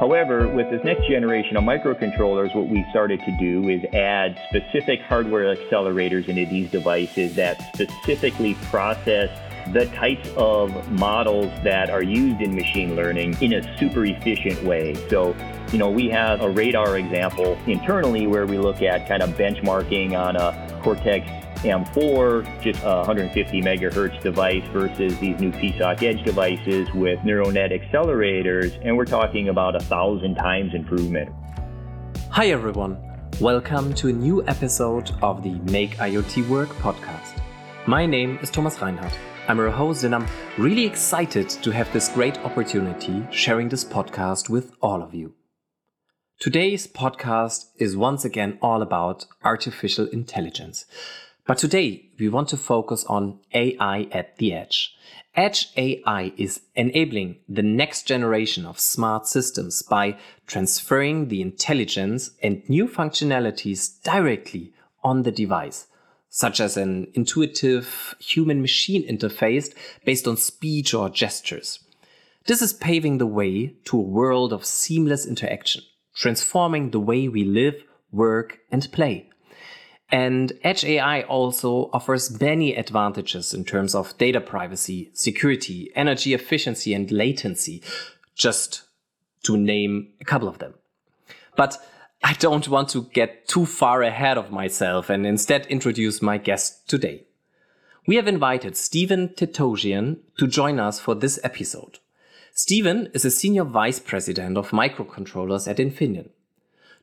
However, with this next generation of microcontrollers, what we started to do is add specific hardware accelerators into these devices that specifically process the types of models that are used in machine learning in a super efficient way. So, we have a radar example internally where we look at kind of benchmarking on a Cortex M4, just a 150 megahertz device versus these new PSoC Edge devices with Neuronet accelerators, and we're talking about 1,000 times improvement. Hi everyone, welcome to a new episode of the Make IoT Work podcast. My name is Thomas Reinhardt. I'm your host and I'm really excited to have this great opportunity sharing this podcast with all of you. Today's podcast is once again all about artificial intelligence. But today we want to focus on AI at the edge. Edge AI is enabling the next generation of smart systems by transferring the intelligence and new functionalities directly on the device, such as an intuitive human-machine interface based on speech or gestures. This is paving the way to a world of seamless interaction, transforming the way we live, work, and play. And Edge AI also offers many advantages in terms of data privacy, security, energy efficiency, and latency, just to name a couple of them. But I don't want to get too far ahead of myself and instead introduce my guest today. We have invited Steven Tateosian to join us for this episode. Steven is a Senior Vice President of Microcontrollers at Infineon.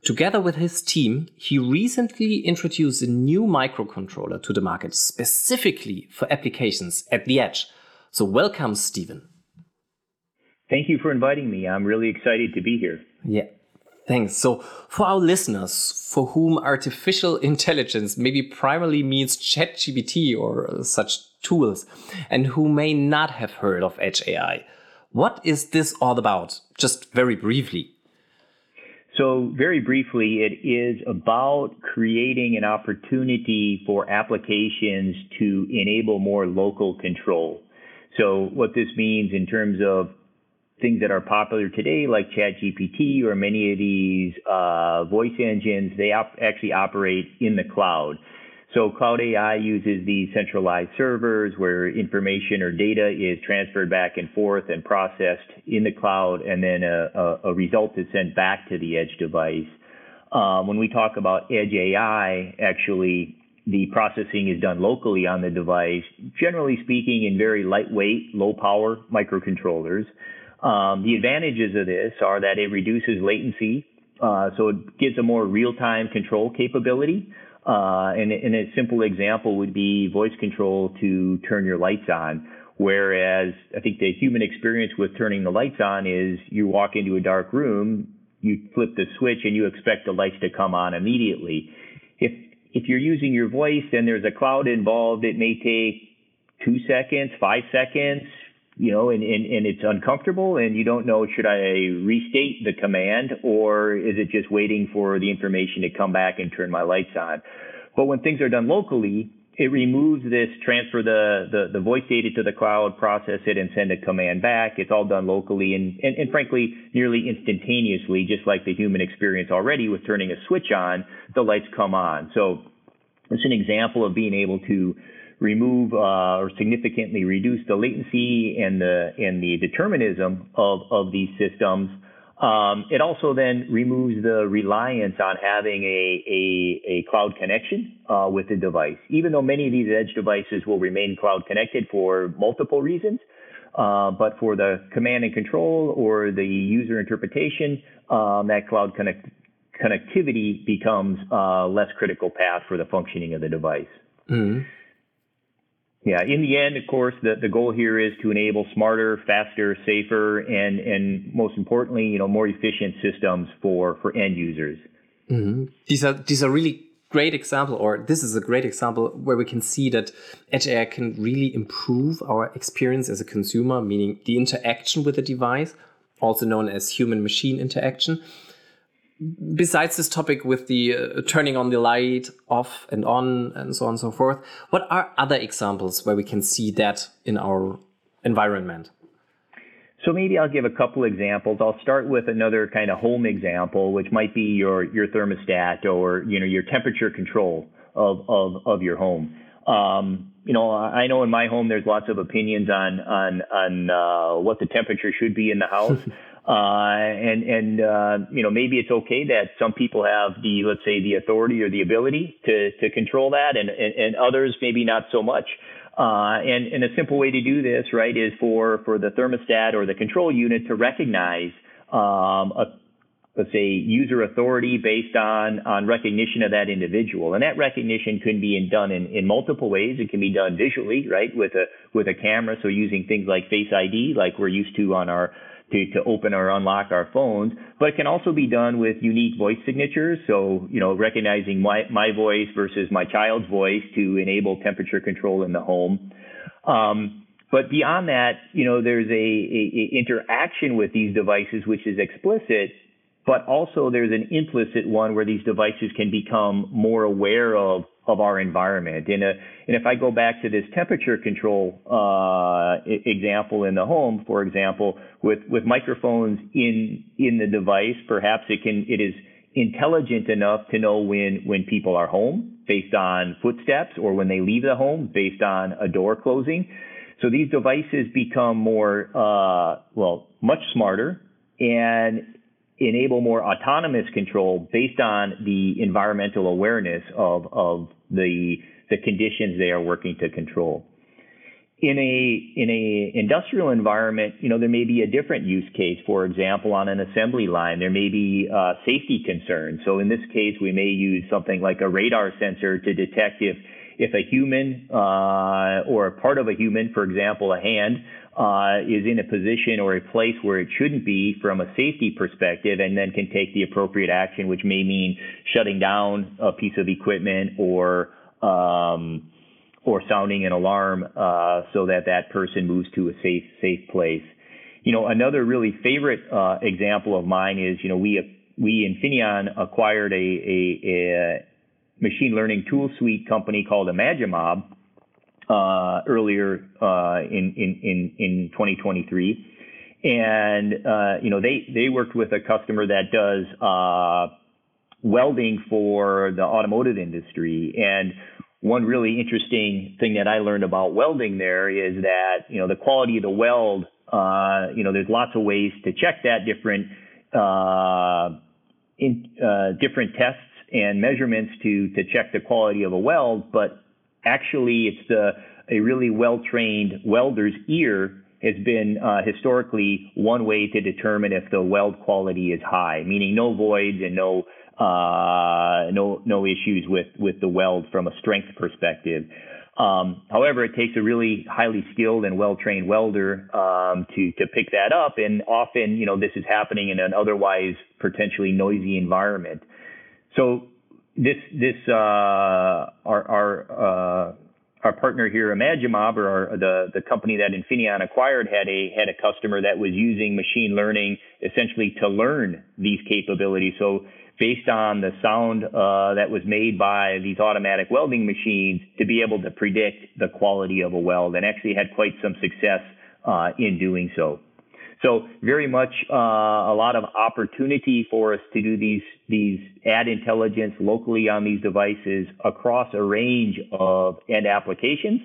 Together with his team, he recently introduced a new microcontroller to the market specifically for applications at the edge. So welcome, Steven. Thank you for inviting me. I'm really excited to be here. Yeah. Thanks. So for our listeners, for whom artificial intelligence maybe primarily means ChatGPT or such tools, and who may not have heard of Edge AI, what is this all about? Just very briefly. So very briefly, it is about creating an opportunity for applications to enable more local control. So what this means in terms of things that are popular today, like ChatGPT or many of these voice engines, they actually operate in the cloud. So cloud AI uses these centralized servers where information or data is transferred back and forth and processed in the cloud, and then a result is sent back to the edge device. When we talk about Edge AI, actually, the processing is done locally on the device, generally speaking in very lightweight, low-power microcontrollers. The advantages of this are that it reduces latency, so it gives a more real-time control capability. And a simple example would be voice control to turn your lights on, whereas I think the human experience with turning the lights on is you walk into a dark room, you flip the switch, and you expect the lights to come on immediately. If you're using your voice and there's a cloud involved, it may take 2 seconds, 5 seconds, and it's uncomfortable and you don't know, should I restate the command or is it just waiting for the information to come back and turn my lights on? But when things are done locally, it removes this transfer the voice data to the cloud, process it and send a command back. It's all done locally and frankly, nearly instantaneously, just like the human experience already with turning a switch on, the lights come on. So it's an example of being able to remove or significantly reduce the latency and the determinism of these systems. It also then removes the reliance on having a cloud connection with the device. Even though many of these edge devices will remain cloud connected for multiple reasons, but for the command and control or the user interpretation, that cloud connectivity becomes less critical path for the functioning of the device. Mm-hmm. Yeah, in the end, of course, the goal here is to enable smarter, faster, safer, and most importantly, more efficient systems for end users. Mm-hmm. These are really great examples, or this is a great example where we can see that Edge AI can really improve our experience as a consumer, meaning the interaction with the device, also known as human-machine interaction. Besides this topic with the turning on the light, off and on, and so on and so forth, what are other examples where we can see that in our environment? So maybe I'll give a couple examples. I'll start with another kind of home example, which might be your thermostat or, you know, your temperature control of your home. You know, I know in my home there's lots of opinions on what the temperature should be in the house. You know, maybe it's okay that some people have the, let's say, the authority or the ability to control that, and others maybe not so much. And a simple way to do this, right, is for the thermostat or the control unit to recognize, let's say, user authority based on recognition of that individual. And that recognition can be done in multiple ways. It can be done visually, right, with a camera. So using things like Face ID, like we're used to on our, to open or unlock our phones, but it can also be done with unique voice signatures. So, you know, recognizing my voice versus my child's voice to enable temperature control in the home. But beyond that, you know, there's a interaction with these devices, which is explicit, but also there's an implicit one where these devices can become more aware of our environment. And if I go back to this temperature control example in the home, for example, with microphones in the device, perhaps it is intelligent enough to know when people are home based on footsteps, or when they leave the home based on a door closing. So these devices become more much smarter and enable more autonomous control based on the environmental awareness of the conditions they are working to control. In a industrial environment, you know, there may be a different use case. For example, on an assembly line, there may be safety concerns. So in this case, we may use something like a radar sensor to detect if a human or a part of a human, for example, a hand, is in a position or a place where it shouldn't be from a safety perspective, and then can take the appropriate action, which may mean shutting down a piece of equipment or sounding an alarm so that person moves to a safe place. You know, another really favorite example of mine is, you know, we Infineon acquired a machine learning tool suite company called Imagimob earlier in 2023. And, you know, they worked with a customer that does welding for the automotive industry. And one really interesting thing that I learned about welding there is that, you know, the quality of the weld, you know, there's lots of ways to check that, different tests and measurements to check the quality of a weld, but actually, it's a really well-trained welder's ear has been historically one way to determine if the weld quality is high, meaning no voids and no issues with the weld from a strength perspective. However, it takes a really highly skilled and well-trained welder to pick that up, and often, you know, this is happening in an otherwise potentially noisy environment. So our partner here, Imagimob, or the company that Infineon acquired, had a customer that was using machine learning essentially to learn these capabilities. So based on the sound that was made by these automatic welding machines, to be able to predict the quality of a weld, and actually had quite some success in doing so. So very much a lot of opportunity for us to do these add intelligence locally on these devices across a range of end applications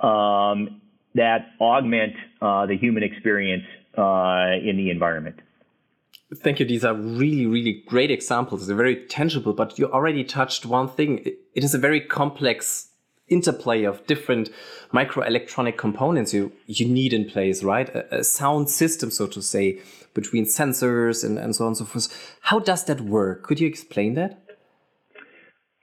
that augment the human experience in the environment. Thank you. These are really, really great examples. They're very tangible, but you already touched one thing. It is a very complex interplay of different microelectronic components you need in place, right? A sound system, so to say, between sensors and so on and so forth. How does that work? Could you explain that?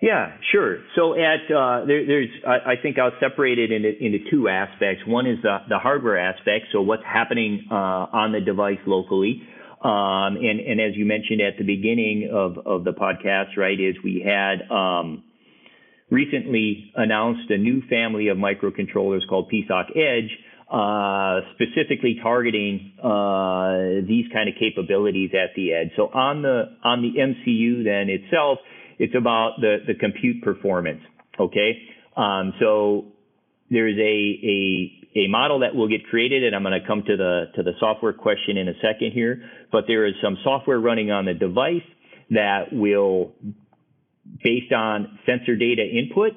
Yeah, sure. So I think I'll separate it into two aspects. One is the hardware aspect, so what's happening on the device locally. And as you mentioned at the beginning of the podcast, right, is we had recently announced a new family of microcontrollers called PSoC Edge, specifically targeting these kind of capabilities at the edge. So on the MCU then itself, it's about the compute performance. Okay, so there's a a model that will get created, and I'm going to come to the software question in a second here, but there is some software running on the device that will, based on sensor data input,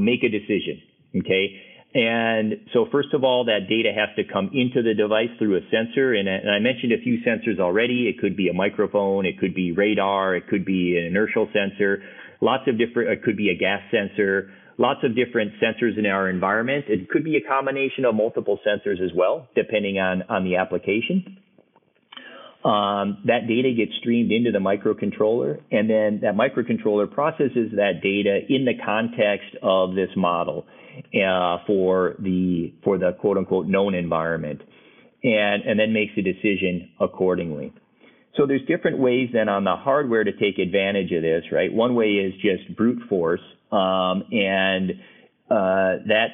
make a decision, okay? And so first of all, that data has to come into the device through a sensor. And I mentioned a few sensors already. It could be a microphone. It could be radar. It could be an inertial sensor. Lots of different, it could be a gas sensor. Lots of different sensors in our environment. It could be a combination of multiple sensors as well, depending on the application. That data gets streamed into the microcontroller, and then that microcontroller processes that data in the context of this model for the quote-unquote known environment, and then makes a decision accordingly. So there's different ways then on the hardware to take advantage of this, right? One way is just brute force, and that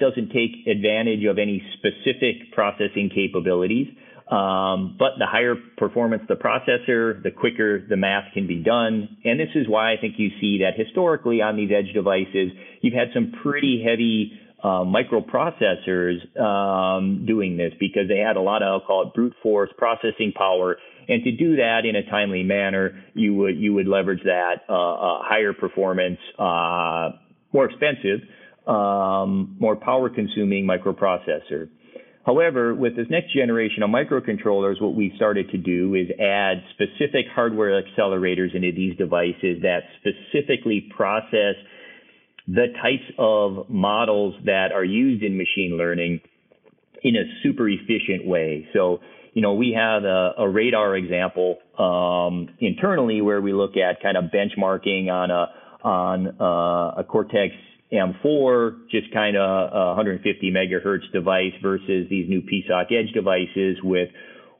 doesn't take advantage of any specific processing capabilities. But the higher performance the processor, the quicker the math can be done. And this is why I think you see that historically on these edge devices, you've had some pretty heavy microprocessors doing this, because they had a lot of, I'll call it, brute force processing power. And to do that in a timely manner, you would leverage that higher performance, more expensive, more power consuming microprocessor. However, with this next generation of microcontrollers, what we've started to do is add specific hardware accelerators into these devices that specifically process the types of models that are used in machine learning in a super efficient way. So, you know, we have a radar example internally where we look at kind of benchmarking on a Cortex M4, just kind of a 150 megahertz device versus these new PSoC Edge devices with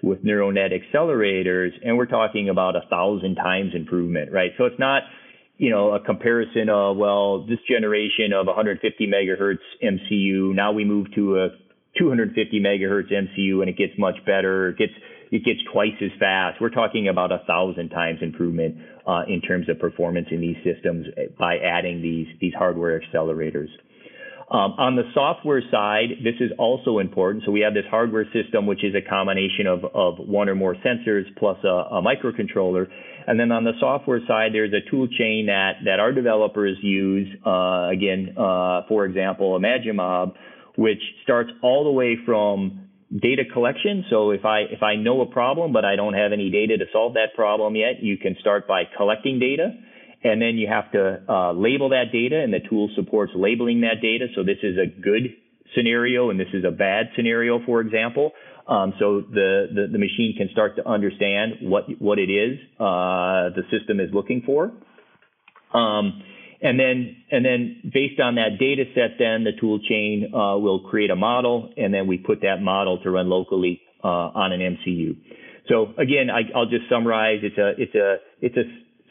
Neuronet accelerators, and we're talking about 1,000 times improvement, right? So it's not, you know, a comparison of, well, this generation of 150 megahertz MCU, now we move to a 250 megahertz MCU and it gets much better, it gets twice as fast. We're talking about 1,000 times improvement in terms of performance in these systems by adding these hardware accelerators. On the software side, this is also important. So we have this hardware system, which is a combination of one or more sensors plus a microcontroller. And then on the software side, there's a tool chain that our developers use, for example, Imagimob, which starts all the way from data collection. So if I know a problem, but I don't have any data to solve that problem yet, you can start by collecting data, and then you have to label that data, and the tool supports labeling that data. So this is a good scenario and this is a bad scenario, for example. So the machine can start to understand what it is the system is looking for. And then based on that data set, then the tool chain will create a model, and then we put that model to run locally on an MCU. So again, I'll just summarize. It's a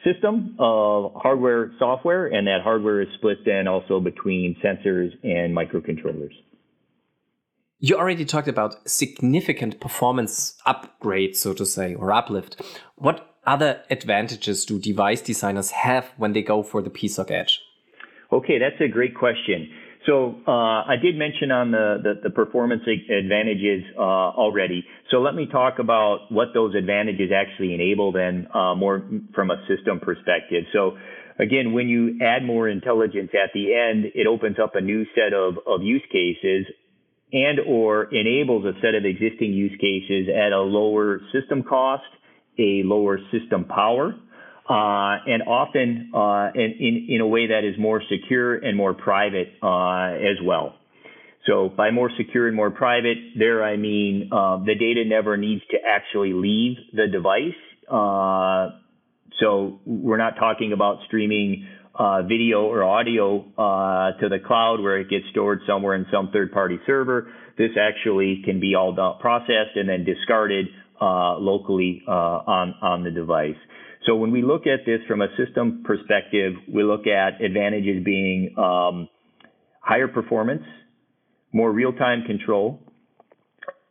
system of hardware, software, and that hardware is split then also between sensors and microcontrollers. You already talked about significant performance upgrade, so to say, or uplift. What other advantages do device designers have when they go for the PSoC Edge? Okay, that's a great question. So I did mention on the performance advantages already. So let me talk about what those advantages actually enable then more from a system perspective. So again, when you add more intelligence at the end, it opens up a new set of use cases, and or enables a set of existing use cases at a lower system cost, a lower system power, and often in a way that is more secure and more private as well. So by more secure and more private, there I mean the data never needs to actually leave the device. So we're not talking about streaming video or audio to the cloud where it gets stored somewhere in some third-party server. This actually can be all processed and then discarded locally on the device. So when we look at this from a system perspective, we look at advantages being higher performance, more real-time control,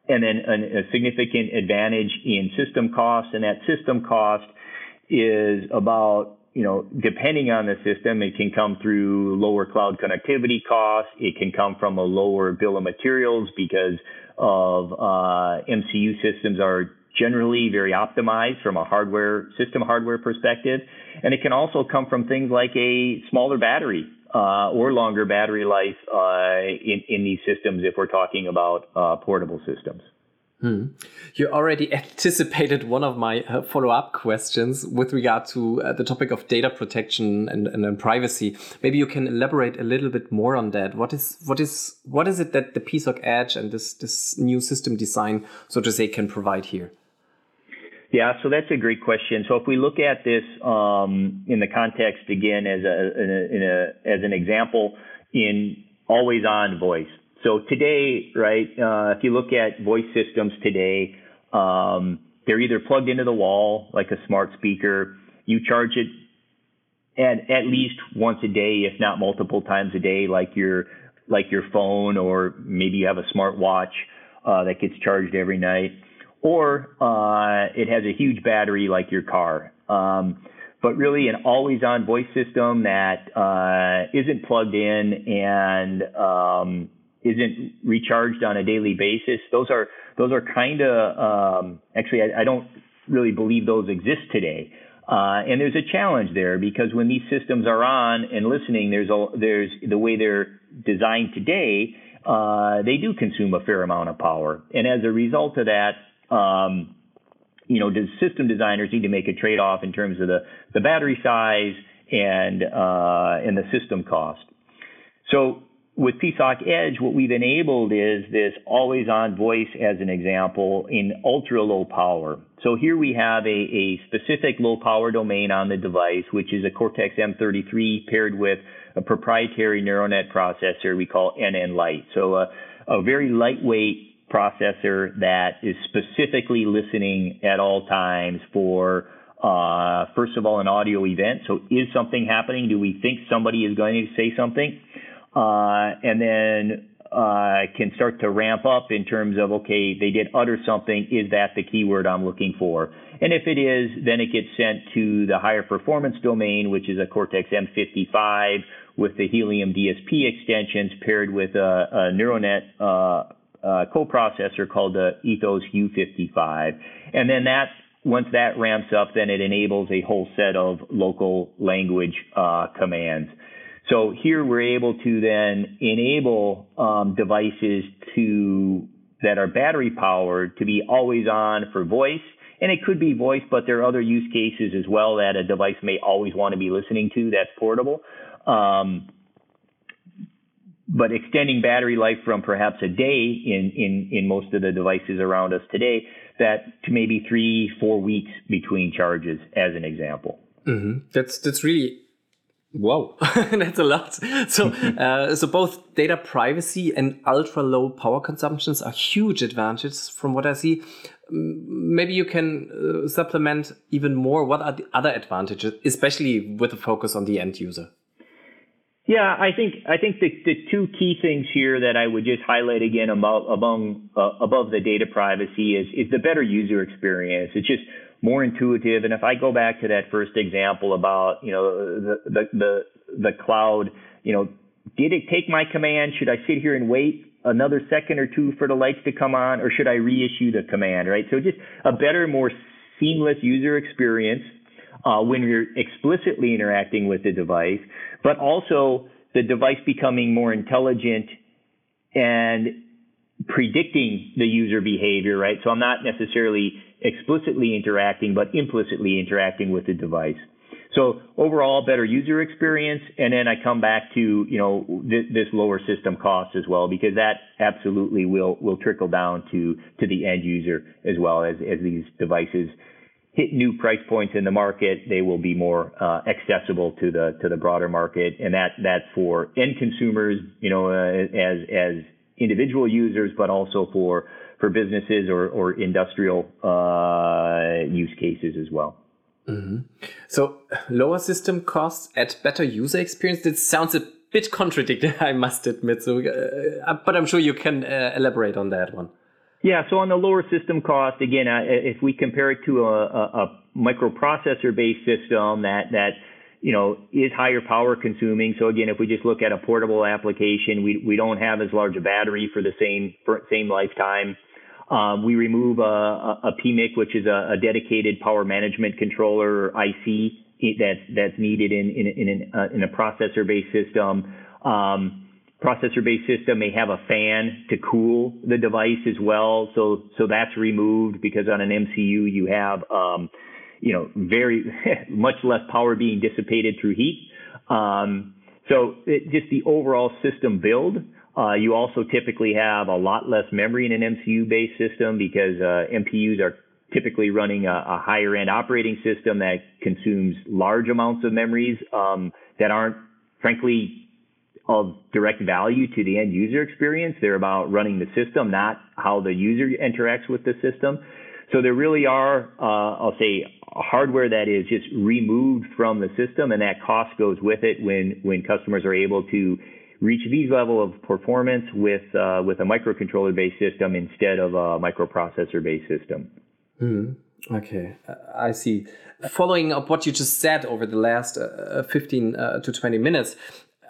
and then a significant advantage in system cost. And that system cost is about you know, depending on the system, it can come through lower cloud connectivity costs. It can come from a lower bill of materials because of MCU systems are generally very optimized from a hardware perspective. And it can also come from things like a smaller battery or longer battery life in these systems if we're talking about portable systems. You already anticipated one of my follow-up questions with regard to the topic of data protection and privacy. Maybe you can elaborate a little bit more on that. What is it that the PSoC Edge and this new system design, so to say, can provide here? Yeah, so that's a great question. So if we look at this in the context again as an example in always-on voice. So today, right, if you look at voice systems today, they're either plugged into the wall like a smart speaker. You charge it at least once a day, if not multiple times a day, like your phone, or maybe you have a smart watch that gets charged every night, or it has a huge battery like your car. But really an always-on voice system that isn't plugged in and isn't recharged on a daily basis. Those are kind of actually I don't really believe those exist today. And there's a challenge there because when these systems are on and listening, there's the way they're designed today, they do consume a fair amount of power. And as a result of that, the system designers need to make a trade-off in terms of the battery size and the system cost. So with PSoC Edge, what we've enabled is this always-on voice, as an example, in ultra-low power. So here we have a specific low-power domain on the device, which is a Cortex M33 paired with a proprietary Neuronet processor we call NNLite. So a very lightweight processor that is specifically listening at all times for, first of all, an audio event. So is something happening? Do we think somebody is going to say something? And then can start to ramp up in terms of, okay, they did utter something. Is that the keyword I'm looking for? And if it is, then it gets sent to the higher performance domain, which is a Cortex M55 with the Helium DSP extensions paired with a Neuronet coprocessor called the Ethos U55. And then once that ramps up, then it enables a whole set of local language commands. So here we're able to then enable devices that are battery powered to be always on for voice. And it could be voice, but there are other use cases as well that a device may always want to be listening to that's portable. But extending battery life from perhaps a day in most of the devices around us today to maybe 3-4 weeks between charges, as an example. Mm-hmm. That's really... Wow, that's a lot. So, so both data privacy and ultra low power consumptions are huge advantages from what I see. Maybe you can supplement even more. What are the other advantages, especially with a focus on the end user? Yeah, I think the two key things here that I would just highlight again above the data privacy is the better user experience. It's just more intuitive. And if I go back to that first example about, the cloud, did it take my command? Should I sit here and wait another second or two for the lights to come on, or should I reissue the command, right? So just a better, more seamless user experience when you're explicitly interacting with the device, but also the device becoming more intelligent and predicting the user behavior, right? So I'm not necessarily explicitly interacting, but implicitly interacting with the device. So overall, better user experience. And then I come back to, this lower system cost as well, because that absolutely will trickle down to the end user as well. As these devices hit new price points in the market, they will be more accessible to the broader market. And that's for end consumers, as individual users, but also for businesses or industrial use cases as well. Mm-hmm. So lower system costs at better user experience. It sounds a bit contradictory, I must admit. So, but I'm sure you can elaborate on that one. Yeah. So on the lower system cost, again, if we compare it to a microprocessor-based system that is higher power consuming. So again, if we just look at a portable application, we don't have as large a battery for the same lifetime. We remove a PMIC, which is a dedicated power management controller, or IC, that's needed in a processor-based system. Processor-based system may have a fan to cool the device as well, so that's removed, because on an MCU you have very much less power being dissipated through heat. So just the overall system build. You also typically have a lot less memory in an MCU-based system, because MPUs are typically running a higher-end operating system that consumes large amounts of memories that aren't, frankly, of direct value to the end user experience. They're about running the system, not how the user interacts with the system. So there really are, I'll say, hardware that is just removed from the system, and that cost goes with it when customers are able to reach these level of performance with a microcontroller-based system instead of a microprocessor-based system. Okay, I see. Following up what you just said over the last 15 to 20 minutes,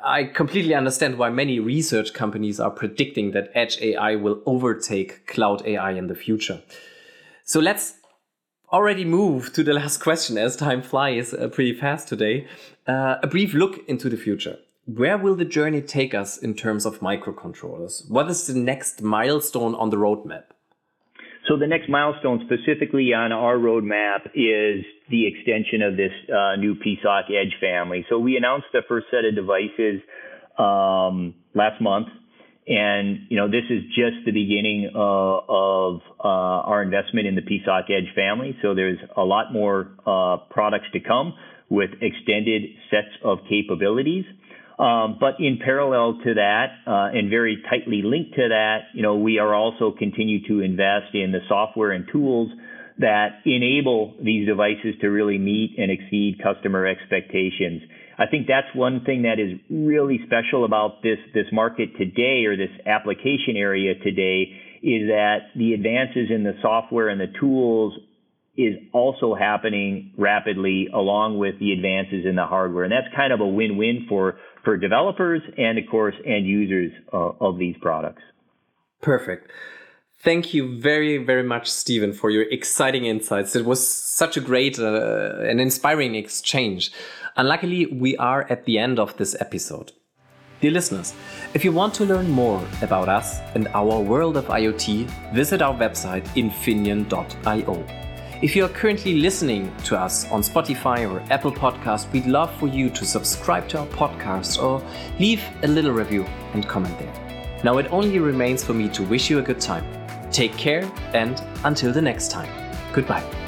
I completely understand why many research companies are predicting that Edge AI will overtake cloud AI in the future. So let's already move to the last question, as time flies pretty fast today. A brief look into the future. Where will the journey take us in terms of microcontrollers? What is the next milestone on the roadmap? So the next milestone specifically on our roadmap is the extension of this new PSoC Edge family. So we announced the first set of devices last month. And, this is just the beginning of our investment in the PSoC Edge family. So there's a lot more products to come with extended sets of capabilities. But in parallel to that, and very tightly linked to that, we are also continue to invest in the software and tools that enable these devices to really meet and exceed customer expectations. I think that's one thing that is really special about this market today, or this application area today, is that the advances in the software and the tools is also happening rapidly along with the advances in the hardware. And that's kind of a win-win for developers and, of course, end users of these products. Perfect. Thank you very, very much, Steven, for your exciting insights. It was such a great and inspiring exchange. Unluckily, we are at the end of this episode. Dear listeners, if you want to learn more about us and our world of IoT, visit our website infineon.io. If you are currently listening to us on Spotify or Apple Podcasts, we'd love for you to subscribe to our podcast or leave a little review and comment there. Now it only remains for me to wish you a good time. Take care, and until the next time, goodbye.